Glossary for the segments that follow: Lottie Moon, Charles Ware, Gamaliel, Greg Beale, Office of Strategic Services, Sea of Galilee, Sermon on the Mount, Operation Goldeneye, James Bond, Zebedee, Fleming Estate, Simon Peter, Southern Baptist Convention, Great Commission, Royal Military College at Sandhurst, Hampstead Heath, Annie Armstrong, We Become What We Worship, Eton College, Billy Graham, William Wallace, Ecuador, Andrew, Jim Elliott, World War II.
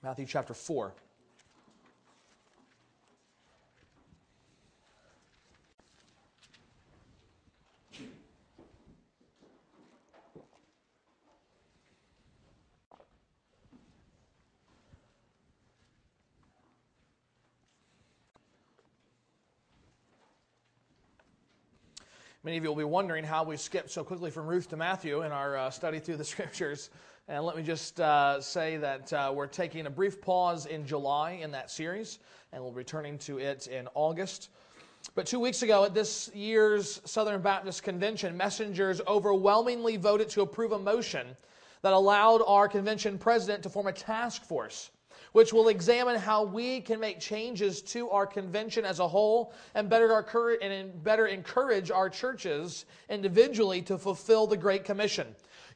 Matthew chapter 4. Many of you will be wondering how we skipped so quickly from Ruth to Matthew in our study through the Scriptures. And let me just say that we're taking a brief pause in July in that series, and we'll be returning to it in August. But 2 weeks ago at this year's Southern Baptist Convention, messengers overwhelmingly voted to approve a motion that allowed our convention president to form a task force, which will examine how we can make changes to our convention as a whole and better encourage our churches individually to fulfill the Great Commission.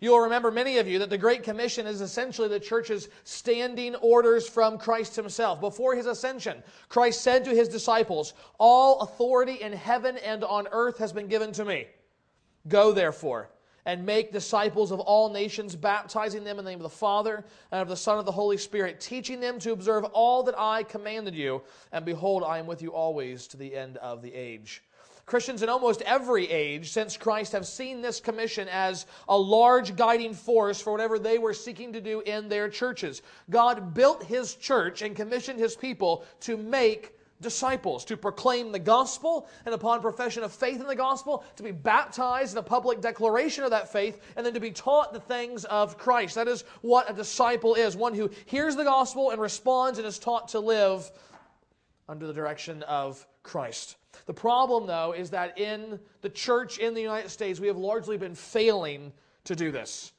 You'll remember, many of you, that the Great Commission is essentially the church's standing orders from Christ himself. Before his ascension, Christ said to his disciples, "All authority in heaven and on earth has been given to me. Go, therefore, and make disciples of all nations, baptizing them in the name of the Father, and of the Son, and of the Holy Spirit, teaching them to observe all that I commanded you. And behold, I am with you always to the end of the age." Christians in almost every age since Christ have seen this commission as a large guiding force for whatever they were seeking to do in their churches. God built his church and commissioned his people to make disciples, to proclaim the gospel, and upon profession of faith in the gospel, to be baptized in a public declaration of that faith, and then to be taught the things of Christ. That is what a disciple is, one who hears the gospel and responds and is taught to live under the direction of Christ. The problem, though, is that in the church in the United States, we have largely been failing to do this.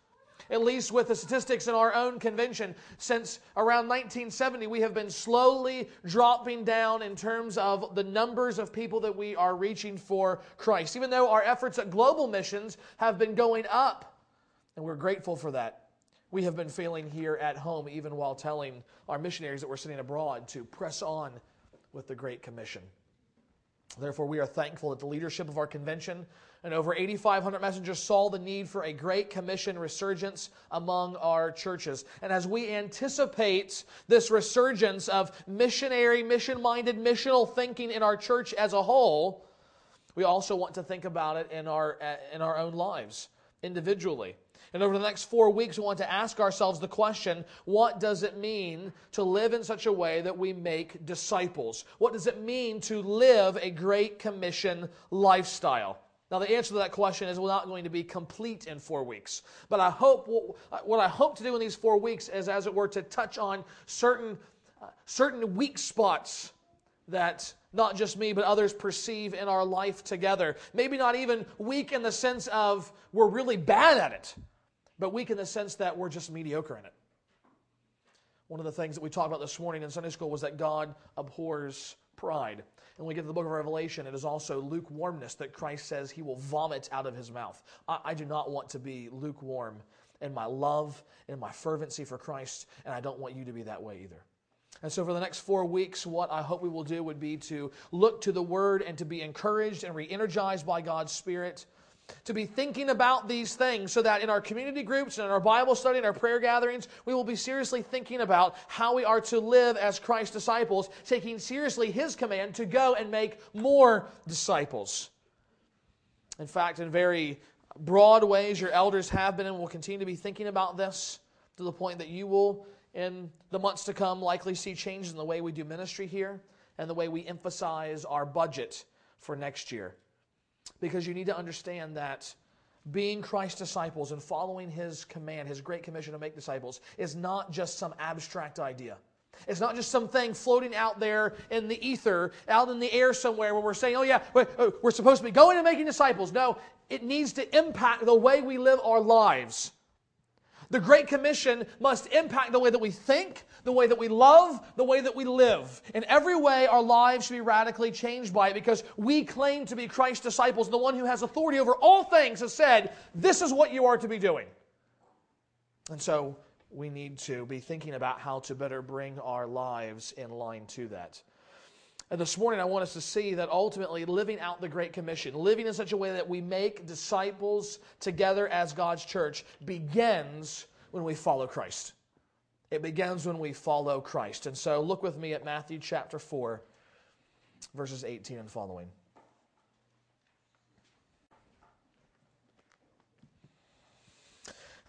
At least with the statistics in our own convention, since around 1970, we have been slowly dropping down in terms of the numbers of people that we are reaching for Christ, even though our efforts at global missions have been going up, and we're grateful for that. We have been failing here at home, even while telling our missionaries that we're sending abroad to press on with the Great Commission. Therefore, we are thankful that the leadership of our convention and over 8,500 messengers saw the need for a Great Commission resurgence among our churches. And as we anticipate this resurgence of missionary, mission-minded, missional thinking in our church as a whole, we also want to think about it in our own lives, individually. And over the next 4 weeks, we want to ask ourselves the question, what does it mean to live in such a way that we make disciples? What does it mean to live a Great Commission lifestyle? Now, the answer to that question is not going to be complete in 4 weeks. But I hope what I hope to do in these 4 weeks is, as it were, to touch on certain weak spots that not just me, but others perceive in our life together. Maybe not even weak in the sense of we're really bad at it, but weak in the sense that we're just mediocre in it. One of the things that we talked about this morning in Sunday school was that God abhors pride. And when we get to the book of Revelation, it is also lukewarmness that Christ says he will vomit out of his mouth. I do not want to be lukewarm in my love, in my fervency for Christ, and I don't want you to be that way either. And so for the next 4 weeks, what I hope we will do would be to look to the Word and to be encouraged and re-energized by God's Spirit, to be thinking about these things so that in our community groups and in our Bible study and our prayer gatherings, we will be seriously thinking about how we are to live as Christ's disciples, taking seriously his command to go and make more disciples. In fact, in very broad ways, your elders have been and will continue to be thinking about this to the point that you will, in the months to come, likely see changes in the way we do ministry here and the way we emphasize our budget for next year. Because you need to understand that being Christ's disciples and following his command, his Great Commission to make disciples, is not just some abstract idea. It's not just something floating out there in the ether, out in the air somewhere where we're saying, oh yeah, we're supposed to be going and making disciples. No, it needs to impact the way we live our lives. The Great Commission must impact the way that we think, the way that we love, the way that we live. In every way, our lives should be radically changed by it because we claim to be Christ's disciples. The one who has authority over all things has said, this is what you are to be doing. And so we need to be thinking about how to better bring our lives in line to that. And this morning, I want us to see that ultimately living out the Great Commission, living in such a way that we make disciples together as God's church, begins when we follow Christ. It begins when we follow Christ. And so look with me at Matthew chapter 4, verses 18 and following.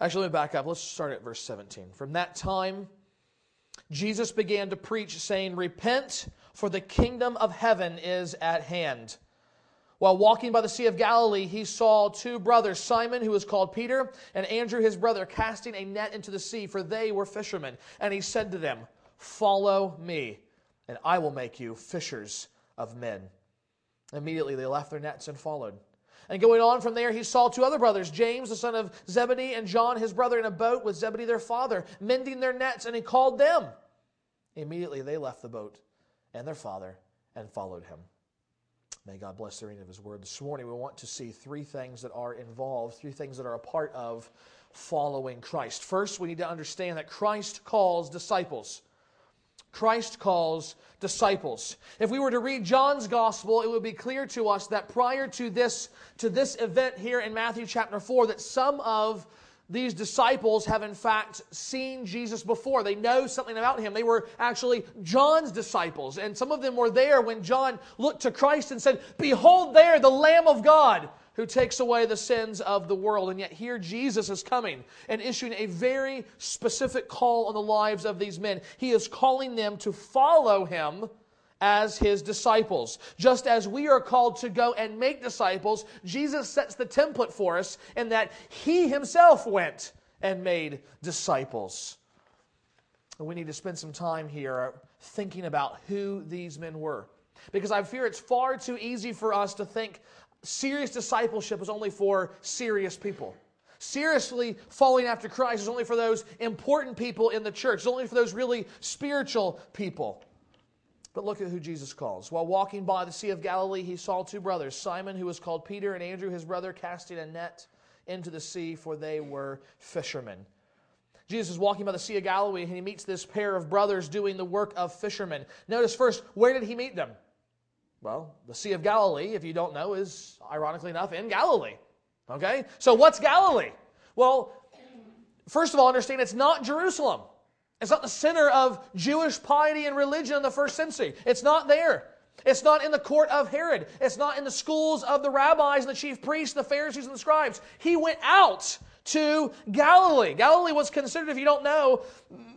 Actually, let me back up. Let's start at verse 17. From that time, Jesus began to preach, saying, "Repent, for the kingdom of heaven is at hand." While walking by the Sea of Galilee, he saw two brothers, Simon, who was called Peter, and Andrew, his brother, casting a net into the sea, for they were fishermen. And he said to them, "Follow me, and I will make you fishers of men." Immediately they left their nets and followed. And going on from there, he saw two other brothers, James, the son of Zebedee, and John, his brother, in a boat with Zebedee, their father, mending their nets, and he called them. Immediately they left the boat and their father and followed him. May God bless the reading of his word. This morning we want to see three things that are involved, three things that are a part of following Christ. First, we need to understand that Christ calls disciples. Christ calls disciples. If we were to read John's gospel, it would be clear to us that prior to this event here in Matthew chapter 4, that some of these disciples have in fact seen Jesus before. They know something about him. They were actually John's disciples, and some of them were there when John looked to Christ and said, "Behold there, the Lamb of God, who takes away the sins of the world." And yet here Jesus is coming and issuing a very specific call on the lives of these men. He is calling them to follow him as his disciples. Just as we are called to go and make disciples, Jesus sets the template for us in that he himself went and made disciples. And we need to spend some time here thinking about who these men were, because I fear it's far too easy for us to think serious discipleship is only for serious people. Seriously following after Christ is only for those important people in the church. It's only for those really spiritual people. But look at who Jesus calls. While walking by the Sea of Galilee, he saw two brothers, Simon, who was called Peter, and Andrew, his brother, casting a net into the sea, for they were fishermen. Jesus is walking by the Sea of Galilee, and he meets this pair of brothers doing the work of fishermen. Notice first, where did he meet them? Well, the Sea of Galilee, if you don't know, is, ironically enough, in Galilee. Okay? So what's Galilee? Well, first of all, understand it's not Jerusalem. It's not the center of Jewish piety and religion in the first century. It's not there. It's not in the court of Herod. It's not in the schools of the rabbis and the chief priests, the Pharisees and the scribes. He went out to Galilee. Galilee was considered, if you don't know,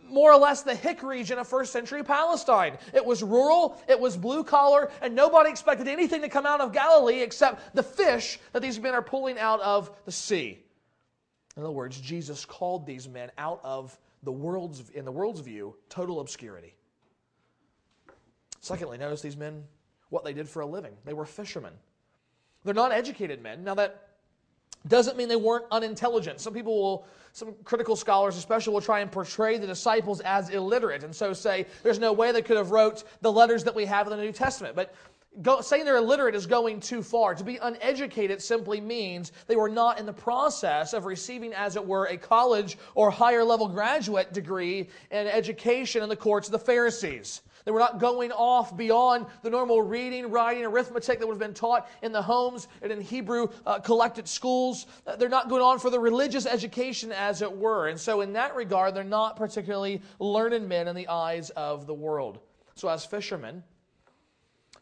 more or less the hick region of first century Palestine. It was rural, it was blue collar, and nobody expected anything to come out of Galilee except the fish that these men are pulling out of the sea. In other words, Jesus called these men out of the world's view, total obscurity. Secondly, notice these men, what they did for a living. They were fishermen. They're not educated men. Now that doesn't mean they weren't unintelligent. Some critical scholars especially will try and portray the disciples as illiterate, and so say there's no way they could have wrote the letters that we have in the New Testament. But saying they're illiterate is going too far. To be uneducated simply means they were not in the process of receiving, as it were, a college or higher level graduate degree in education in the courts of the Pharisees. They were not going off beyond the normal reading, writing, arithmetic that would have been taught in the homes and in Hebrew collected schools. They're not going on for the religious education, as it were. And so in that regard, they're not particularly learned men in the eyes of the world. So as fishermen,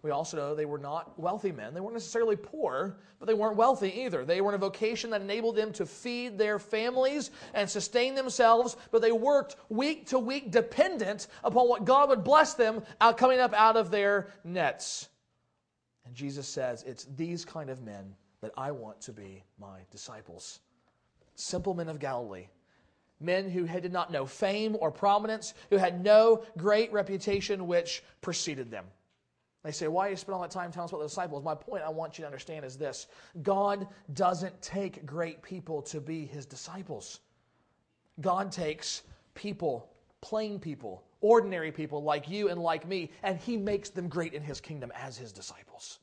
we also know they were not wealthy men. They weren't necessarily poor, but they weren't wealthy either. They were in a vocation that enabled them to feed their families and sustain themselves, but they worked week to week dependent upon what God would bless them out coming up out of their nets. And Jesus says, it's these kind of men that I want to be my disciples. Simple men of Galilee. Men who did not know fame or prominence, who had no great reputation which preceded them. They say, why do you spend all that time telling us about the disciples? My point I want you to understand is this. God doesn't take great people to be his disciples. God takes people, plain people, ordinary people like you and like me, and he makes them great in his kingdom as his disciples.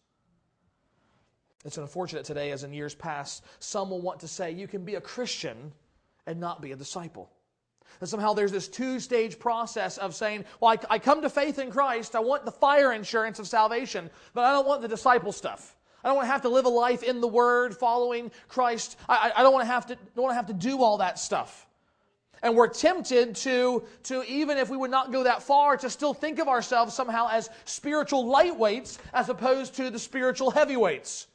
It's unfortunate today, as in years past, some will want to say you can be a Christian and not be a disciple. And somehow there's this two-stage process of saying, well, I come to faith in Christ, I want the fire insurance of salvation, but I don't want the disciple stuff. I don't want to have to live a life in the Word, following Christ. I don't want to have to do all that stuff. And we're tempted to, even if we would not go that far, to still think of ourselves somehow as spiritual lightweights as opposed to the spiritual heavyweights.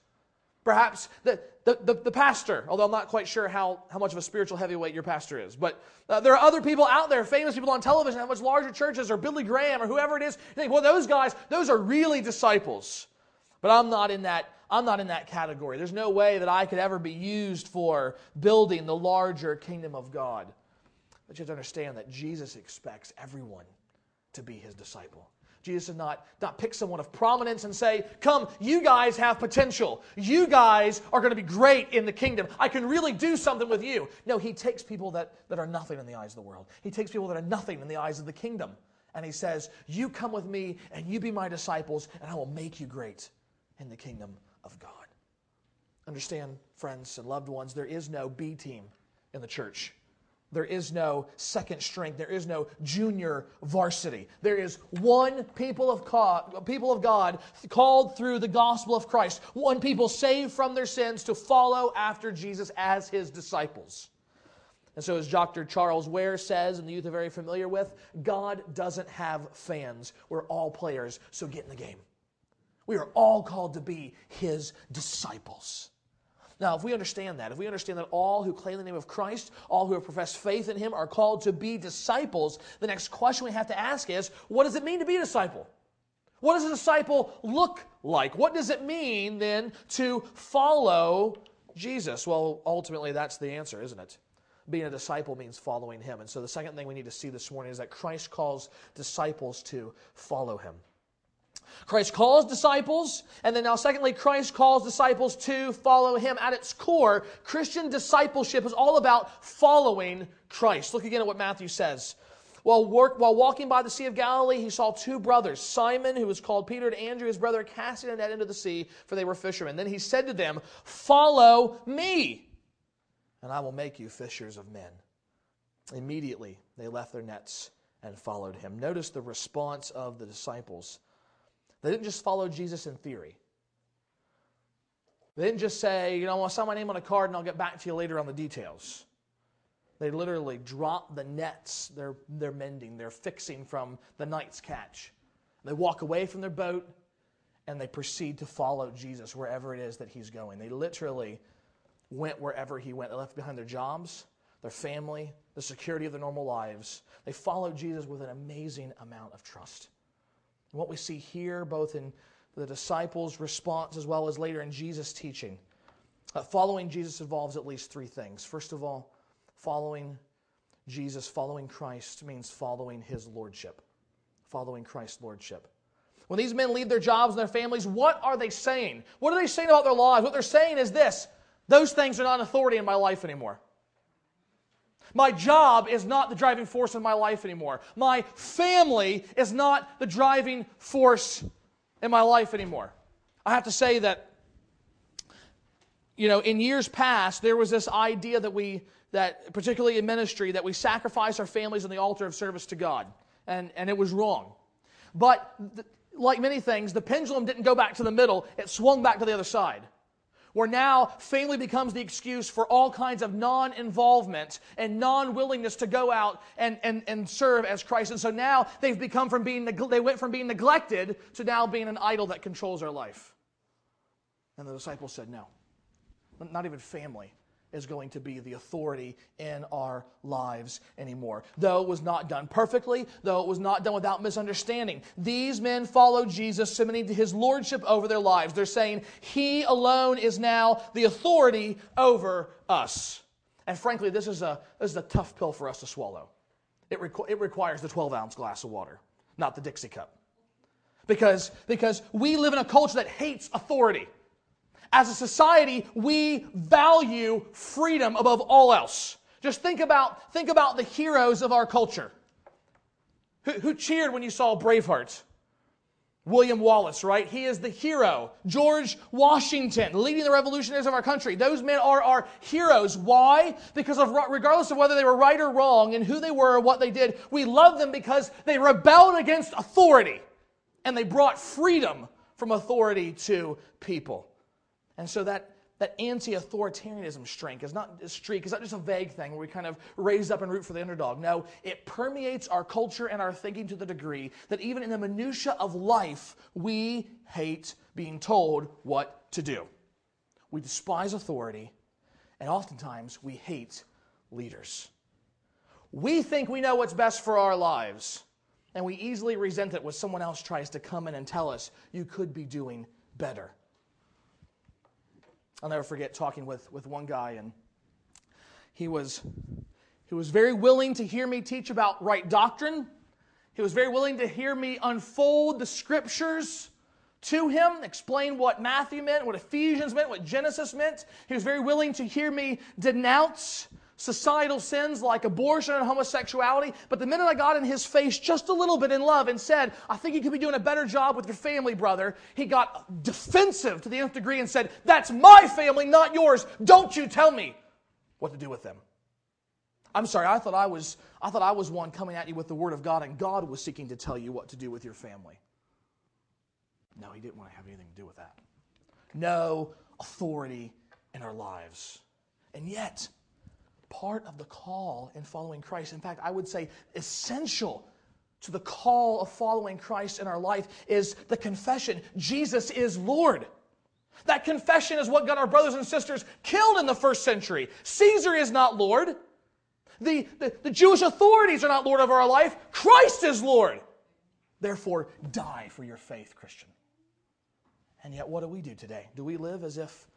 Perhaps the pastor, although I'm not quite sure how much of a spiritual heavyweight your pastor is. But there are other people out there, famous people on television, how much larger churches, or Billy Graham, or whoever it is. You think, well, those guys, those are really disciples. But I'm not in that category. There's no way that I could ever be used for building the larger kingdom of God. But you have to understand that Jesus expects everyone to be his disciple. Jesus did not pick someone of prominence and say, come, you guys have potential. You guys are going to be great in the kingdom. I can really do something with you. No, he takes people that are nothing in the eyes of the world. He takes people that are nothing in the eyes of the kingdom. And he says, you come with me and you be my disciples and I will make you great in the kingdom of God. Understand, friends and loved ones, there is no B team in the church. There is no second string. There is no junior varsity. There is one people of God called through the gospel of Christ. One people saved from their sins to follow after Jesus as his disciples. And so as Dr. Charles Ware says, and the youth are very familiar with, God doesn't have fans. We're all players, so get in the game. We are all called to be his disciples. Now, if we understand that all who claim the name of Christ, all who have professed faith in him are called to be disciples, the next question we have to ask is, what does it mean to be a disciple? What does a disciple look like? What does it mean, then, to follow Jesus? Well, ultimately, that's the answer, isn't it? Being a disciple means following him. And so the second thing we need to see this morning is that Christ calls disciples to follow him. Christ calls disciples, and then now secondly, Christ calls disciples to follow him. At its core, Christian discipleship is all about following Christ. Look again at what Matthew says. While walking by the Sea of Galilee, he saw two brothers, Simon, who was called Peter, and Andrew, his brother, casting a net into the sea, for they were fishermen. Then he said to them, "Follow me, and I will make you fishers of men." Immediately, they left their nets and followed him. Notice the response of the disciples. They didn't just follow Jesus in theory. They didn't just say, I'll sign my name on a card and I'll get back to you later on the details. They literally drop the nets they're mending, they're fixing from the night's catch. They walk away from their boat and they proceed to follow Jesus wherever it is that he's going. They literally went wherever he went. They left behind their jobs, their family, the security of their normal lives. They followed Jesus with an amazing amount of trust. What we see here, both in the disciples' response as well as later in Jesus' teaching, following Jesus involves at least three things. First of all, following Jesus, following Christ means following his lordship. Following Christ's lordship. When these men leave their jobs and their families, what are they saying? What are they saying about their lives? What they're saying is this: those things are not an authority in my life anymore. My job is not the driving force in my life anymore. My family is not the driving force in my life anymore. I have to say that, in years past, there was this idea that particularly in ministry, that we sacrifice our families on the altar of service to God. And it was wrong. But like many things, the pendulum didn't go back to the middle. It swung back to the other side, where now family becomes the excuse for all kinds of non-involvement and non-willingness to go out and serve as Christ. And so now they went from being neglected to now being an idol that controls our life. And the disciples said, no, not even family is going to be the authority in our lives anymore. Though it was not done perfectly, though it was not done without misunderstanding, these men followed Jesus, submitting to his lordship over their lives. They're saying, he alone is now the authority over us. And frankly, this is a tough pill for us to swallow. It requires the 12-ounce glass of water, not the Dixie cup. Because we live in a culture that hates authority. As a society, we value freedom above all else. Just think about the heroes of our culture. Who cheered when you saw Braveheart? William Wallace, right? He is the hero. George Washington, leading the revolutionaries of our country. Those men are our heroes. Why? Because regardless of whether they were right or wrong and who they were or what they did, we love them because they rebelled against authority and they brought freedom from authority to people. And so that that anti-authoritarianism streak is not just a vague thing where we kind of raise up and root for the underdog. No, it permeates our culture and our thinking to the degree that even in the minutia of life, we hate being told what to do. We despise authority, and oftentimes we hate leaders. We think we know what's best for our lives, and we easily resent it when someone else tries to come in and tell us, you could be doing better. I'll never forget talking with one guy, and he was very willing to hear me teach about right doctrine. He was very willing to hear me unfold the scriptures to him, explain what Matthew meant, what Ephesians meant, what Genesis meant. He was very willing to hear me denounce societal sins like abortion and homosexuality. But the minute I got in his face just a little bit in love and said, I think you could be doing a better job with your family, brother, he got defensive to the nth degree and said, that's my family, not yours. Don't you tell me what to do with them. I'm sorry, I thought I was one coming at you with the Word of God, and God was seeking to tell you what to do with your family. No, he didn't want to have anything to do with that. No authority in our lives. And yet, part of the call in following Christ, in fact, I would say essential to the call of following Christ in our life, is the confession, Jesus is Lord. That confession is what got our brothers and sisters killed in the first century. Caesar is not Lord. The Jewish authorities are not Lord of our life. Christ is Lord. Therefore, die for your faith, Christian. And yet, what do we do today? Do we live as if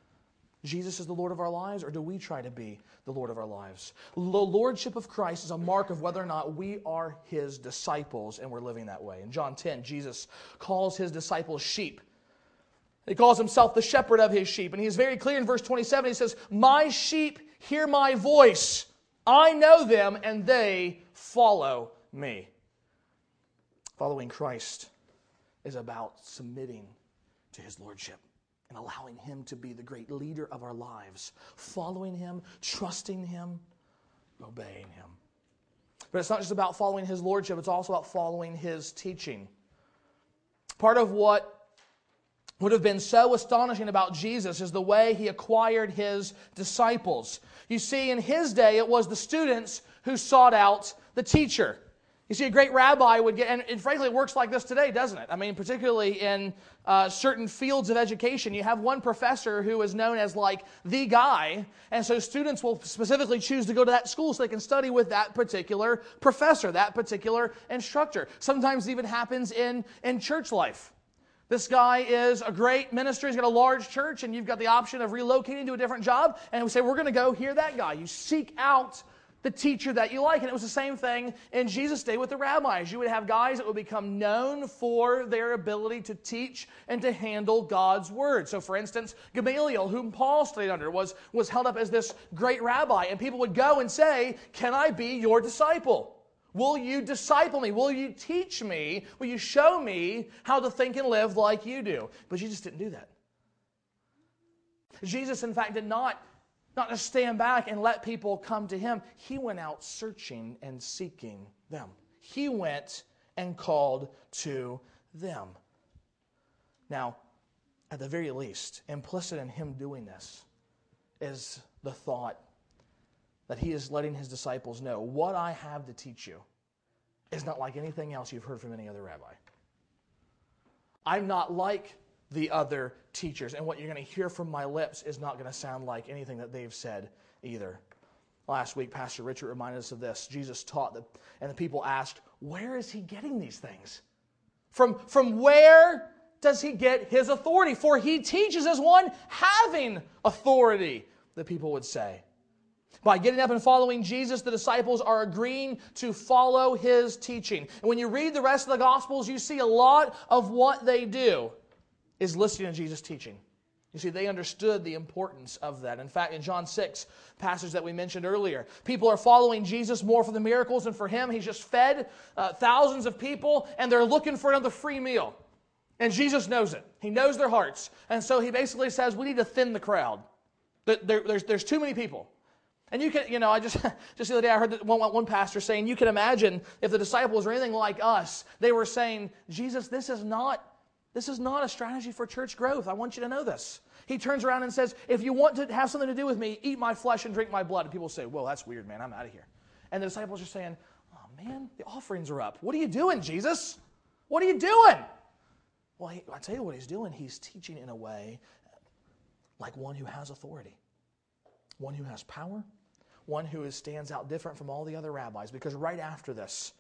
Jesus is the Lord of our lives, or do we try to be the Lord of our lives? The Lordship of Christ is a mark of whether or not we are His disciples, and we're living that way. In John 10, Jesus calls His disciples sheep. He calls Himself the shepherd of His sheep, and He is very clear in verse 27. He says, my sheep hear my voice. I know them, and they follow me. Following Christ is about submitting to His Lordship and allowing Him to be the great leader of our lives. Following Him, trusting Him, obeying Him. But it's not just about following His Lordship, it's also about following His teaching. Part of what would have been so astonishing about Jesus is the way He acquired His disciples. You see, in His day, it was the students who sought out the teacher. You see, a great rabbi would get, and frankly, it works like this today, doesn't it? I mean, particularly in certain fields of education, you have one professor who is known as like the guy, and so students will specifically choose to go to that school so they can study with that particular professor, that particular instructor. Sometimes it even happens in church life. This guy is a great minister, he's got a large church, and you've got the option of relocating to a different job, and we say, we're going to go hear that guy. You seek out the teacher that you like. And it was the same thing in Jesus' day with the rabbis. You would have guys that would become known for their ability to teach and to handle God's word. So for instance, Gamaliel, whom Paul studied under, was held up as this great rabbi. And people would go and say, can I be your disciple? Will you disciple me? Will you teach me? Will you show me how to think and live like you do? But Jesus didn't do that. Jesus, in fact, did not just stand back and let people come to Him. He went out searching and seeking them. He went and called to them. Now, at the very least, implicit in Him doing this is the thought that He is letting His disciples know, what I have to teach you is not like anything else you've heard from any other rabbi. I'm not like the other teachers, and what you're going to hear from my lips is not going to sound like anything that they've said either. Last week, Pastor Richard reminded us of this. Jesus taught them, and the people asked, where is He getting these things? From where does He get His authority? For He teaches as one having authority, the people would say. By getting up and following Jesus, the disciples are agreeing to follow His teaching. And when you read the rest of the Gospels, you see a lot of what they do is listening to Jesus' teaching. You see, they understood the importance of that. In fact, in John 6, passage that we mentioned earlier, people are following Jesus more for the miracles than for Him. He's just fed thousands of people, and they're looking for another free meal. And Jesus knows it. He knows their hearts. And so He basically says, we need to thin the crowd. There's too many people. And you can, you know, I just the other day I heard that one pastor saying, you can imagine if the disciples were anything like us, they were saying, Jesus, this is not a strategy for church growth. I want you to know this. He turns around and says, if you want to have something to do with me, eat my flesh and drink my blood. And people say, well, that's weird, man. I'm out of here. And the disciples are saying, oh, man, the offerings are up. What are you doing, Jesus? What are you doing? Well, I tell you what he's doing. He's teaching in a way like one who has authority, one who has power, one who stands out different from all the other rabbis. Because right after this,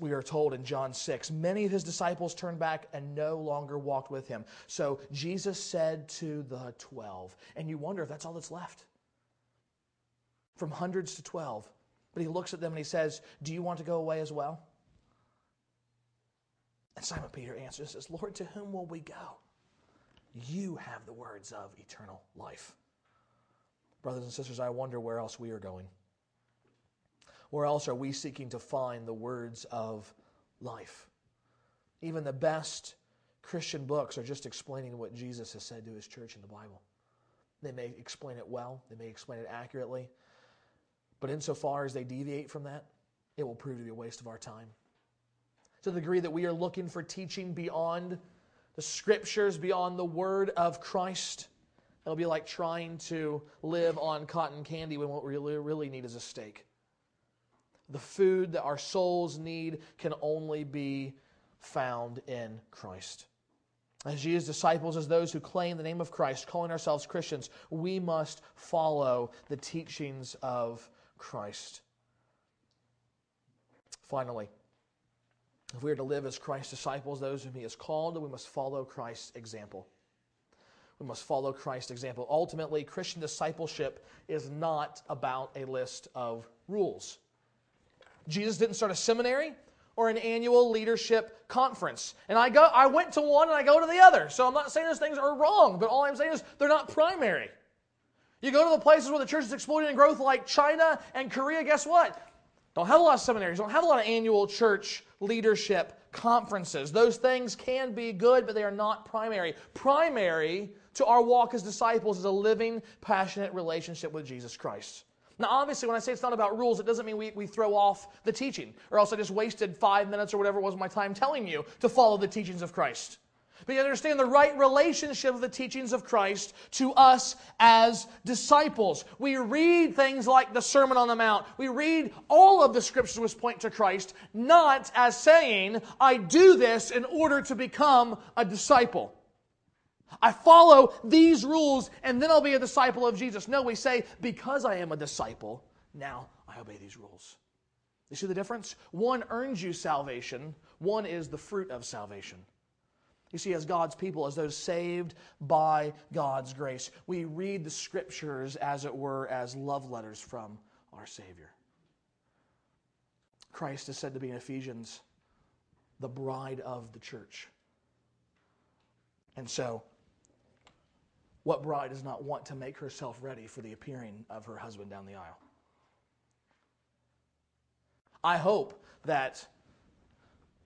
we are told in John 6, many of his disciples turned back and no longer walked with him. So Jesus said to the 12, and you wonder if that's all that's left. From hundreds to 12. But he looks at them and he says, do you want to go away as well? And Simon Peter answers and says, Lord, to whom will we go? You have the words of eternal life. Brothers and sisters, I wonder where else we are going. Where else are we seeking to find the words of life? Even the best Christian books are just explaining what Jesus has said to his church in the Bible. They may explain it well, they may explain it accurately, but insofar as they deviate from that, it will prove to be a waste of our time. To the degree that we are looking for teaching beyond the Scriptures, beyond the Word of Christ, it'll be like trying to live on cotton candy when what we really need is a steak. The food that our souls need can only be found in Christ. As Jesus' disciples, as those who claim the name of Christ, calling ourselves Christians, we must follow the teachings of Christ. Finally, if we are to live as Christ's disciples, those whom he has called, we must follow Christ's example. We must follow Christ's example. Ultimately, Christian discipleship is not about a list of rules. Jesus didn't start a seminary or an annual leadership conference. And I went to one and I go to the other. So I'm not saying those things are wrong, but all I'm saying is they're not primary. You go to the places where the church is exploding in growth like China and Korea, guess what? Don't have a lot of seminaries, don't have a lot of annual church leadership conferences. Those things can be good, but they are not primary. Primary to our walk as disciples is a living, passionate relationship with Jesus Christ. Now, obviously, when I say it's not about rules, it doesn't mean we throw off the teaching, or else I just wasted 5 minutes or whatever it was of my time telling you to follow the teachings of Christ. But you understand the right relationship of the teachings of Christ to us as disciples. We read things like the Sermon on the Mount. We read all of the Scriptures which point to Christ, not as saying, I do this in order to become a disciple. I follow these rules and then I'll be a disciple of Jesus. No, we say, because I am a disciple, now I obey these rules. You see the difference? One earns you salvation. One is the fruit of salvation. You see, as God's people, as those saved by God's grace, we read the Scriptures, as it were, as love letters from our Savior. Christ is said to be, in Ephesians, the bride of the church. And so, what bride does not want to make herself ready for the appearing of her husband down the aisle? I hope that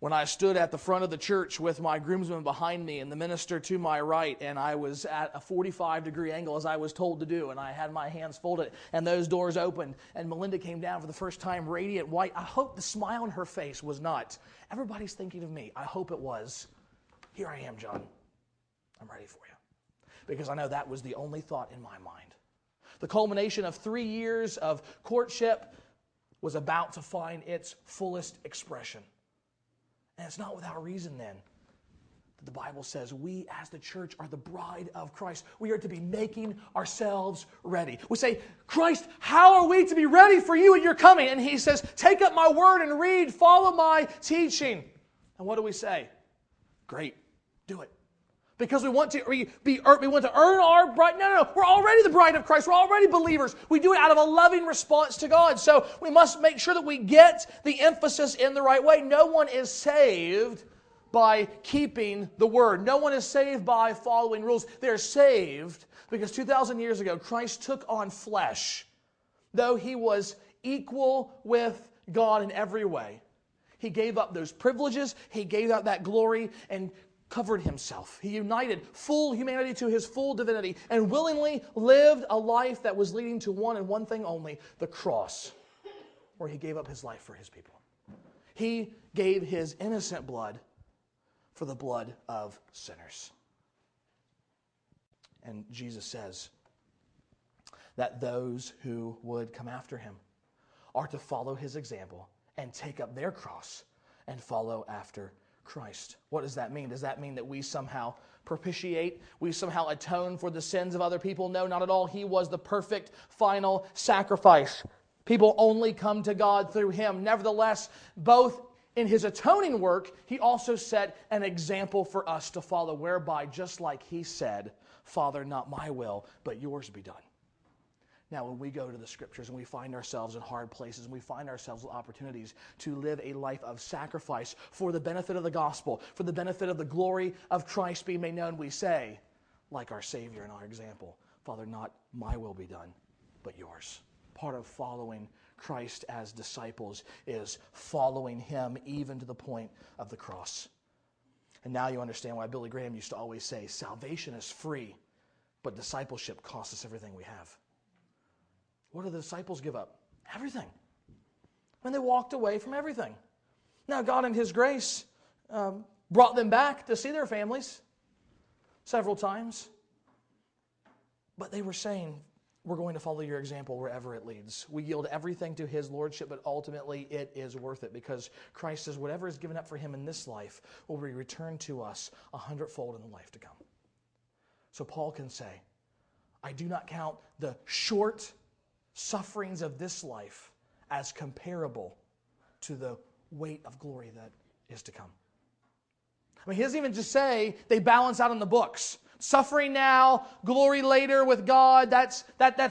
when I stood at the front of the church with my groomsmen behind me and the minister to my right, and I was at a 45-degree angle as I was told to do, and I had my hands folded, and those doors opened, and Melinda came down for the first time, radiant white. I hope the smile on her face was not, everybody's thinking of me. I hope it was, here I am, John. I'm ready for you. Because I know that was the only thought in my mind. The culmination of 3 years of courtship was about to find its fullest expression. And it's not without reason, then, that the Bible says we as the church are the bride of Christ. We are to be making ourselves ready. We say, Christ, how are we to be ready for you at your coming? And he says, take up my word and read, follow my teaching. And what do we say? Great, do it. Because we want to earn our bride. No, we're already the bride of Christ. We're already believers. We do it out of a loving response to God. So we must make sure that we get the emphasis in the right way. No one is saved by keeping the word. No one is saved by following rules. They're saved because 2,000 years ago, Christ took on flesh. Though he was equal with God in every way, he gave up those privileges. He gave up that glory and covered himself. He united full humanity to his full divinity and willingly lived a life that was leading to one and one thing only, the cross, where he gave up his life for his people. He gave his innocent blood for the blood of sinners. And Jesus says that those who would come after him are to follow his example and take up their cross and follow after Christ. What does that mean? Does that mean that we somehow propitiate? We somehow atone for the sins of other people? No, not at all. He was the perfect final sacrifice. People only come to God through him. Nevertheless, both in his atoning work, he also set an example for us to follow, whereby, just like he said, Father, not my will, but yours be done. Now, when we go to the Scriptures and we find ourselves in hard places and we find ourselves with opportunities to live a life of sacrifice for the benefit of the gospel, for the benefit of the glory of Christ being made known, we say, like our Savior and our example, Father, not my will be done, but yours. Part of following Christ as disciples is following him even to the point of the cross. And now you understand why Billy Graham used to always say, salvation is free, but discipleship costs us everything we have. What did the disciples give up? Everything. They walked away from everything. Now, God in his grace brought them back to see their families several times. But they were saying, we're going to follow your example wherever it leads. We yield everything to his lordship, but ultimately it is worth it, because Christ says whatever is given up for him in this life will be returned to us 100-fold in the life to come. So Paul can say, I do not count the short sufferings of this life as comparable to the weight of glory that is to come. He doesn't even just say they balance out on the books. Suffering now, glory later with God, that's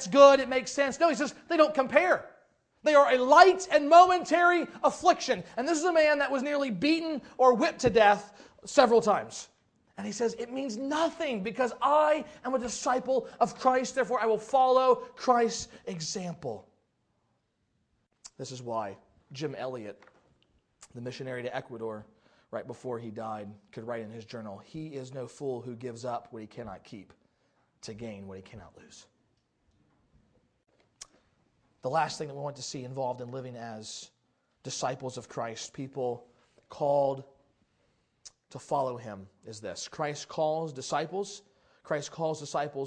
good, it makes sense. No, he says they don't compare. They are a light and momentary affliction. And this is a man that was nearly beaten or whipped to death several times. And he says, it means nothing because I am a disciple of Christ, therefore I will follow Christ's example. This is why Jim Elliott, the missionary to Ecuador, right before he died, could write in his journal, he is no fool who gives up what he cannot keep to gain what he cannot lose. The last thing that we want to see involved in living as disciples of Christ, people called to follow him, is this. Christ calls disciples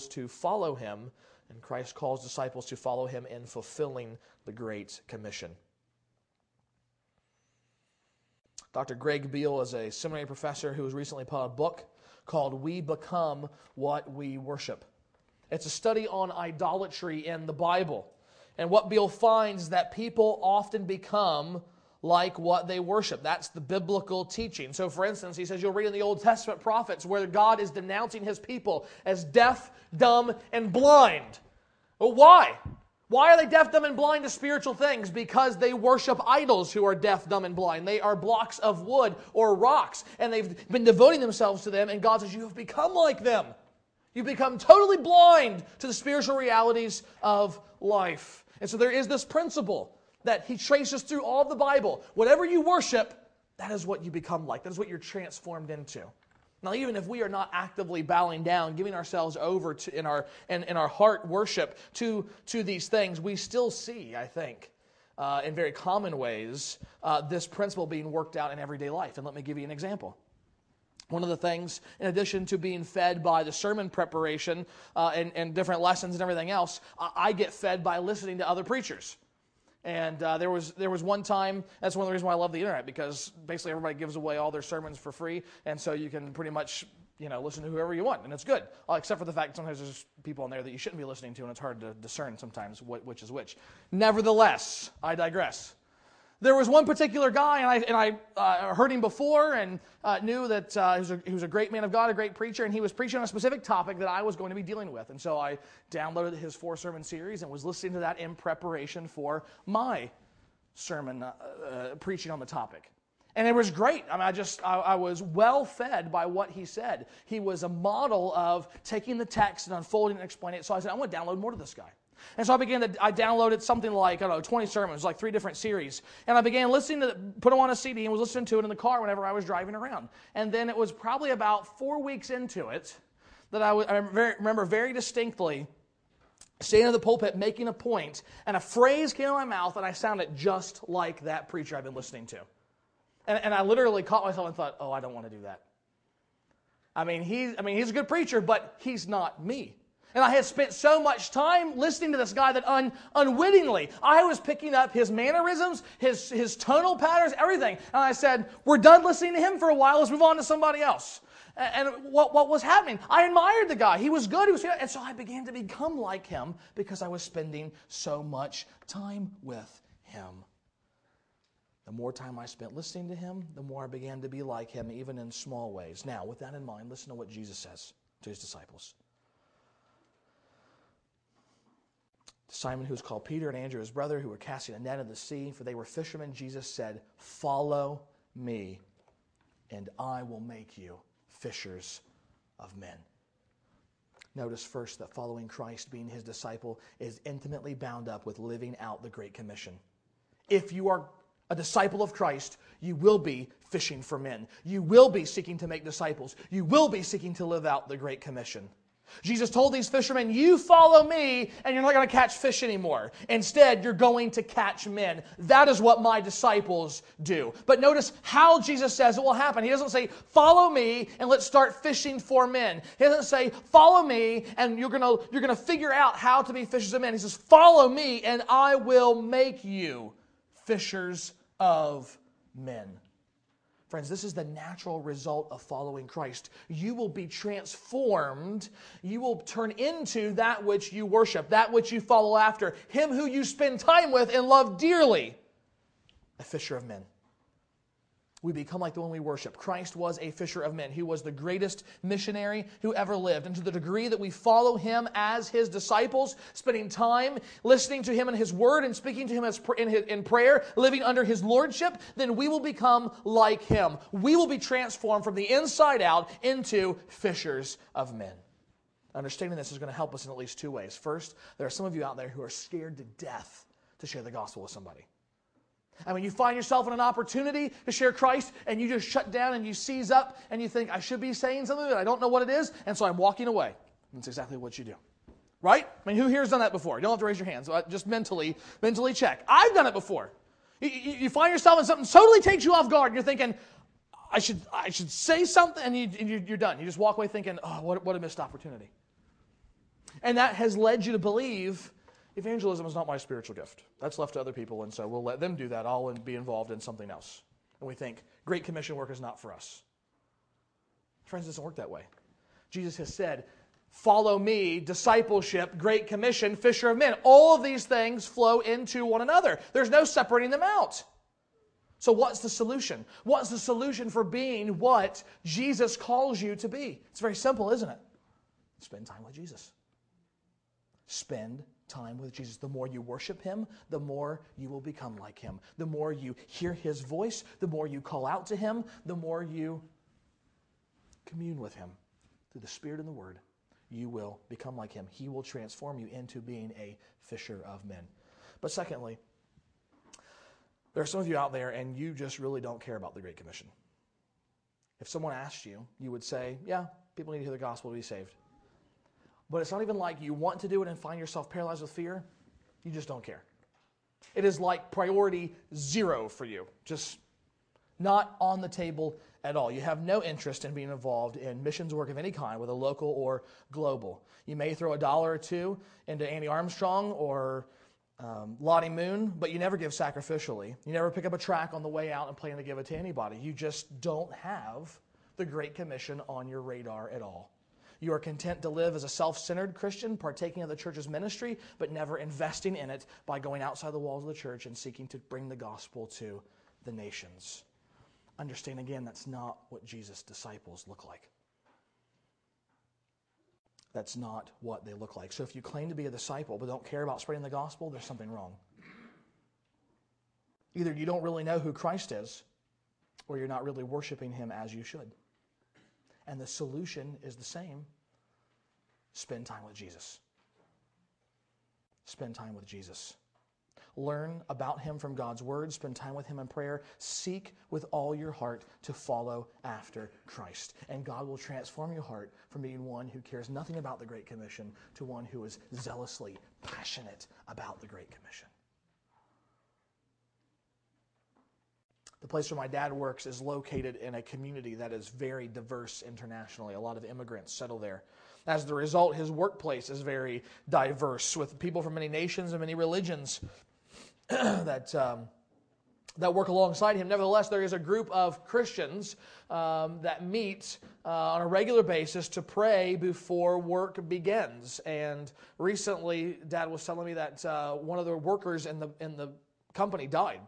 to follow him, and Christ calls disciples to follow him in fulfilling the Great Commission. Dr. Greg Beale is a seminary professor who has recently put out a book called We Become What We Worship. It's a study on idolatry in the Bible. And what Beale finds that people often become like what they worship. That's the biblical teaching. So, for instance, he says you'll read in the Old Testament prophets where God is denouncing his people as deaf, dumb, and blind. Well, why? Why are they deaf, dumb, and blind to spiritual things? Because they worship idols who are deaf, dumb, and blind. They are blocks of wood or rocks, and they've been devoting themselves to them, and God says you have become like them. You've become totally blind to the spiritual realities of life. And so there is this principle that he traces through all of the Bible. Whatever you worship, that is what you become like. That is what you're transformed into. Now, even if we are not actively bowing down, giving ourselves over to, in our heart worship to these things, we still see, I think, in very common ways, this principle being worked out in everyday life. And let me give you an example. One of the things, in addition to being fed by the sermon preparation and different lessons and everything else, I get fed by listening to other preachers. And there was one time, that's one of the reasons why I love the internet, because basically everybody gives away all their sermons for free, and so you can pretty much listen to whoever you want, and it's good. Except for the fact sometimes there's people on there that you shouldn't be listening to, and it's hard to discern sometimes which is which. Nevertheless, I digress. There was one particular guy, and I heard him before, and knew that he was a great man of God, a great preacher, and he was preaching on a specific topic that I was going to be dealing with. And so I downloaded his 4-sermon series and was listening to that in preparation for my sermon preaching on the topic. And it was great. I was well fed by what he said. He was a model of taking the text and unfolding and explaining it. So I said, I want to download more to this guy. And so I downloaded something like, 20 sermons, like 3 different series. And I began listening to put them on a CD and was listening to it in the car whenever I was driving around. And then it was probably about 4 weeks into it that I remember very distinctly standing in the pulpit making a point, and a phrase came out of my mouth, and I sounded just like that preacher I've been listening to. And I literally caught myself and thought, oh, I don't want to do that. He's a good preacher, but he's not me. And I had spent so much time listening to this guy that unwittingly, I was picking up his mannerisms, his tonal patterns, everything. And I said, we're done listening to him for a while. Let's move on to somebody else. And what was happening? I admired the guy. He was good. And so I began to become like him because I was spending so much time with him. The more time I spent listening to him, the more I began to be like him, even in small ways. Now, with that in mind, listen to what Jesus says to his disciples. To Simon, who was called Peter, and Andrew, his brother, who were casting a net in the sea, for they were fishermen, Jesus said, "Follow me, and I will make you fishers of men." Notice first that following Christ, being his disciple, is intimately bound up with living out the Great Commission. If you are a disciple of Christ, you will be fishing for men. You will be seeking to make disciples. You will be seeking to live out the Great Commission. Jesus told these fishermen, you follow me and you're not going to catch fish anymore. Instead, you're going to catch men. That is what my disciples do. But notice how Jesus says it will happen. He doesn't say, follow me and let's start fishing for men. He doesn't say, follow me and you're going to figure out how to be fishers of men. He says, follow me and I will make you fishers of men. Friends, this is the natural result of following Christ. You will be transformed. You will turn into that which you worship, that which you follow after, him who you spend time with and love dearly, a fisher of men. We become like the one we worship. Christ was a fisher of men. He was the greatest missionary who ever lived. And to the degree that we follow him as his disciples, spending time listening to him and his word and speaking to him in prayer, living under his lordship, then we will become like him. We will be transformed from the inside out into fishers of men. Understanding this is going to help us in at least two ways. First, there are some of you out there who are scared to death to share the gospel with somebody. You find yourself in an opportunity to share Christ and you just shut down and you seize up and you think, I should be saying something, but I don't know what it is, and so I'm walking away. That's exactly what you do. Right? Who here has done that before? You don't have to raise your hands. Just mentally check. I've done it before. You find yourself in something totally takes you off guard and you're thinking, I should say something, and you're done. You just walk away thinking, oh, what a missed opportunity. And that has led you to believe evangelism is not my spiritual gift. That's left to other people, and so we'll let them do that all and be involved in something else. And we think, Great Commission work is not for us. Friends, it doesn't work that way. Jesus has said, follow me, discipleship, Great Commission, fisher of men. All of these things flow into one another. There's no separating them out. So what's the solution? What's the solution for being what Jesus calls you to be? It's very simple, isn't it? Spend time with Jesus. Spend time with Jesus. The more you worship him, the more you will become like him. The more you hear his voice, the more you call out to him, the more you commune with him through the Spirit and the Word, you will become like him. He will transform you into being a fisher of men. But secondly, there are some of you out there and you just really don't care about the Great Commission. If someone asked you, you would say, yeah, people need to hear the gospel to be saved. But it's not even like you want to do it and find yourself paralyzed with fear. You just don't care. It is like priority zero for you. Just not on the table at all. You have no interest in being involved in missions work of any kind, whether local or global. You may throw $1 or $2 into Annie Armstrong or Lottie Moon, but you never give sacrificially. You never pick up a tract on the way out and plan to give it to anybody. You just don't have the Great Commission on your radar at all. You are content to live as a self-centered Christian, partaking of the church's ministry, but never investing in it by going outside the walls of the church and seeking to bring the gospel to the nations. Understand again, that's not what Jesus' disciples look like. That's not what they look like. So if you claim to be a disciple but don't care about spreading the gospel, there's something wrong. Either you don't really know who Christ is, or you're not really worshiping him as you should. And the solution is the same. Spend time with Jesus. Spend time with Jesus. Learn about him from God's word. Spend time with him in prayer. Seek with all your heart to follow after Christ. And God will transform your heart from being one who cares nothing about the Great Commission to one who is zealously passionate about the Great Commission. The place where my dad works is located in a community that is very diverse internationally. A lot of immigrants settle there. As the result, his workplace is very diverse with people from many nations and many religions that work alongside him. Nevertheless, there is a group of Christians that meet on a regular basis to pray before work begins. And recently, Dad was telling me that one of the workers in the company died.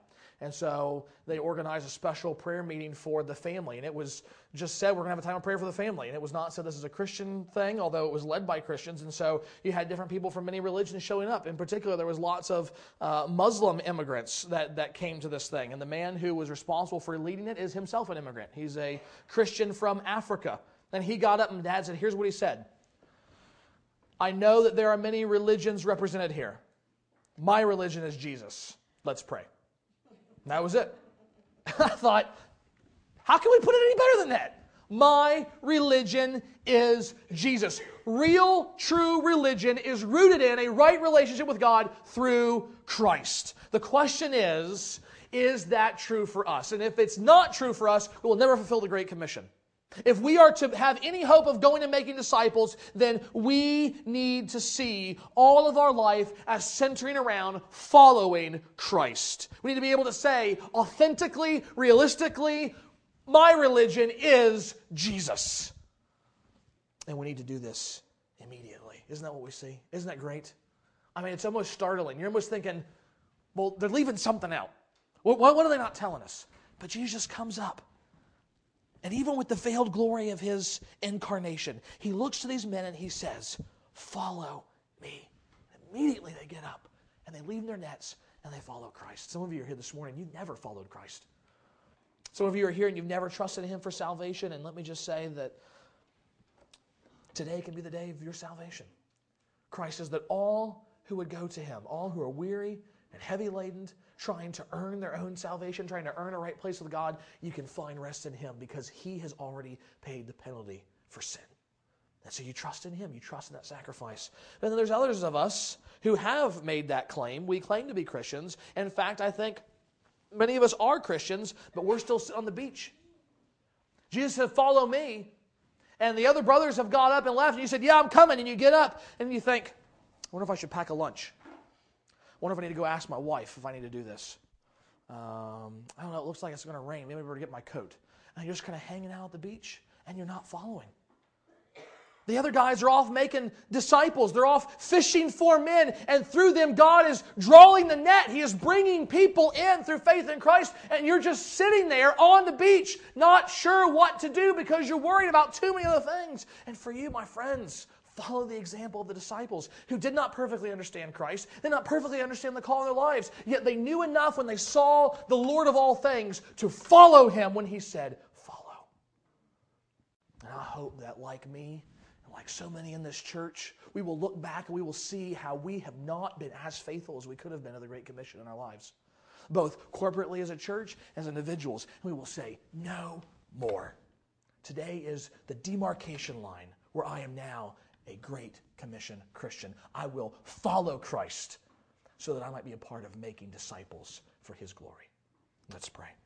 And so they organized a special prayer meeting for the family. And it was just said, we're going to have a time of prayer for the family. And it was not said this is a Christian thing, although it was led by Christians. And so you had different people from many religions showing up. In particular, there was lots of Muslim immigrants that came to this thing. And the man who was responsible for leading it is himself an immigrant. He's a Christian from Africa. And he got up and Dad said, here's what he said. I know that there are many religions represented here. My religion is Jesus. Let's pray. That was it. I thought, how can we put it any better than that? My religion is Jesus. Real, true religion is rooted in a right relationship with God through Christ. The question is that true for us? And if it's not true for us, we will never fulfill the Great Commission. If we are to have any hope of going and making disciples, then we need to see all of our life as centering around following Christ. We need to be able to say authentically, realistically, my religion is Jesus. And we need to do this immediately. Isn't that what we see? Isn't that great? I mean, it's almost startling. You're almost thinking, well, they're leaving something out. What are they not telling us? But Jesus comes up. And even with the veiled glory of his incarnation, he looks to these men and he says, follow me. Immediately they get up and they leave their nets and they follow Christ. Some of you are here this morning, you never followed Christ. Some of you are here and you've never trusted him for salvation. And let me just say that today can be the day of your salvation. Christ says that all who would go to him, all who are weary and heavy laden, trying to earn their own salvation, trying to earn a right place with God, you can find rest in him because he has already paid the penalty for sin. And so you trust in him. You trust in that sacrifice. And then there's others of us who have made that claim. We claim to be Christians. In fact, I think many of us are Christians, but we're still on the beach. Jesus said, follow me. And the other brothers have got up and left. And you said, yeah, I'm coming. And you get up and you think, I wonder if I should pack a lunch. I wonder if I need to go ask my wife if I need to do this. I don't know. It looks like it's going to rain. Maybe I better get my coat. And you're just kind of hanging out at the beach, and you're not following. The other guys are off making disciples. They're off fishing for men. And through them, God is drawing the net. He is bringing people in through faith in Christ. And you're just sitting there on the beach, not sure what to do because you're worried about too many other things. And for you, my friends, follow the example of the disciples who did not perfectly understand Christ. They did not perfectly understand the call in their lives. Yet they knew enough when they saw the Lord of all things to follow him when he said, follow. And I hope that like me, and like so many in this church, we will look back and we will see how we have not been as faithful as we could have been to the Great Commission in our lives. Both corporately as a church, as individuals. And we will say, no more. Today is the demarcation line where I am now a Great Commission Christian. I will follow Christ so that I might be a part of making disciples for his glory. Let's pray.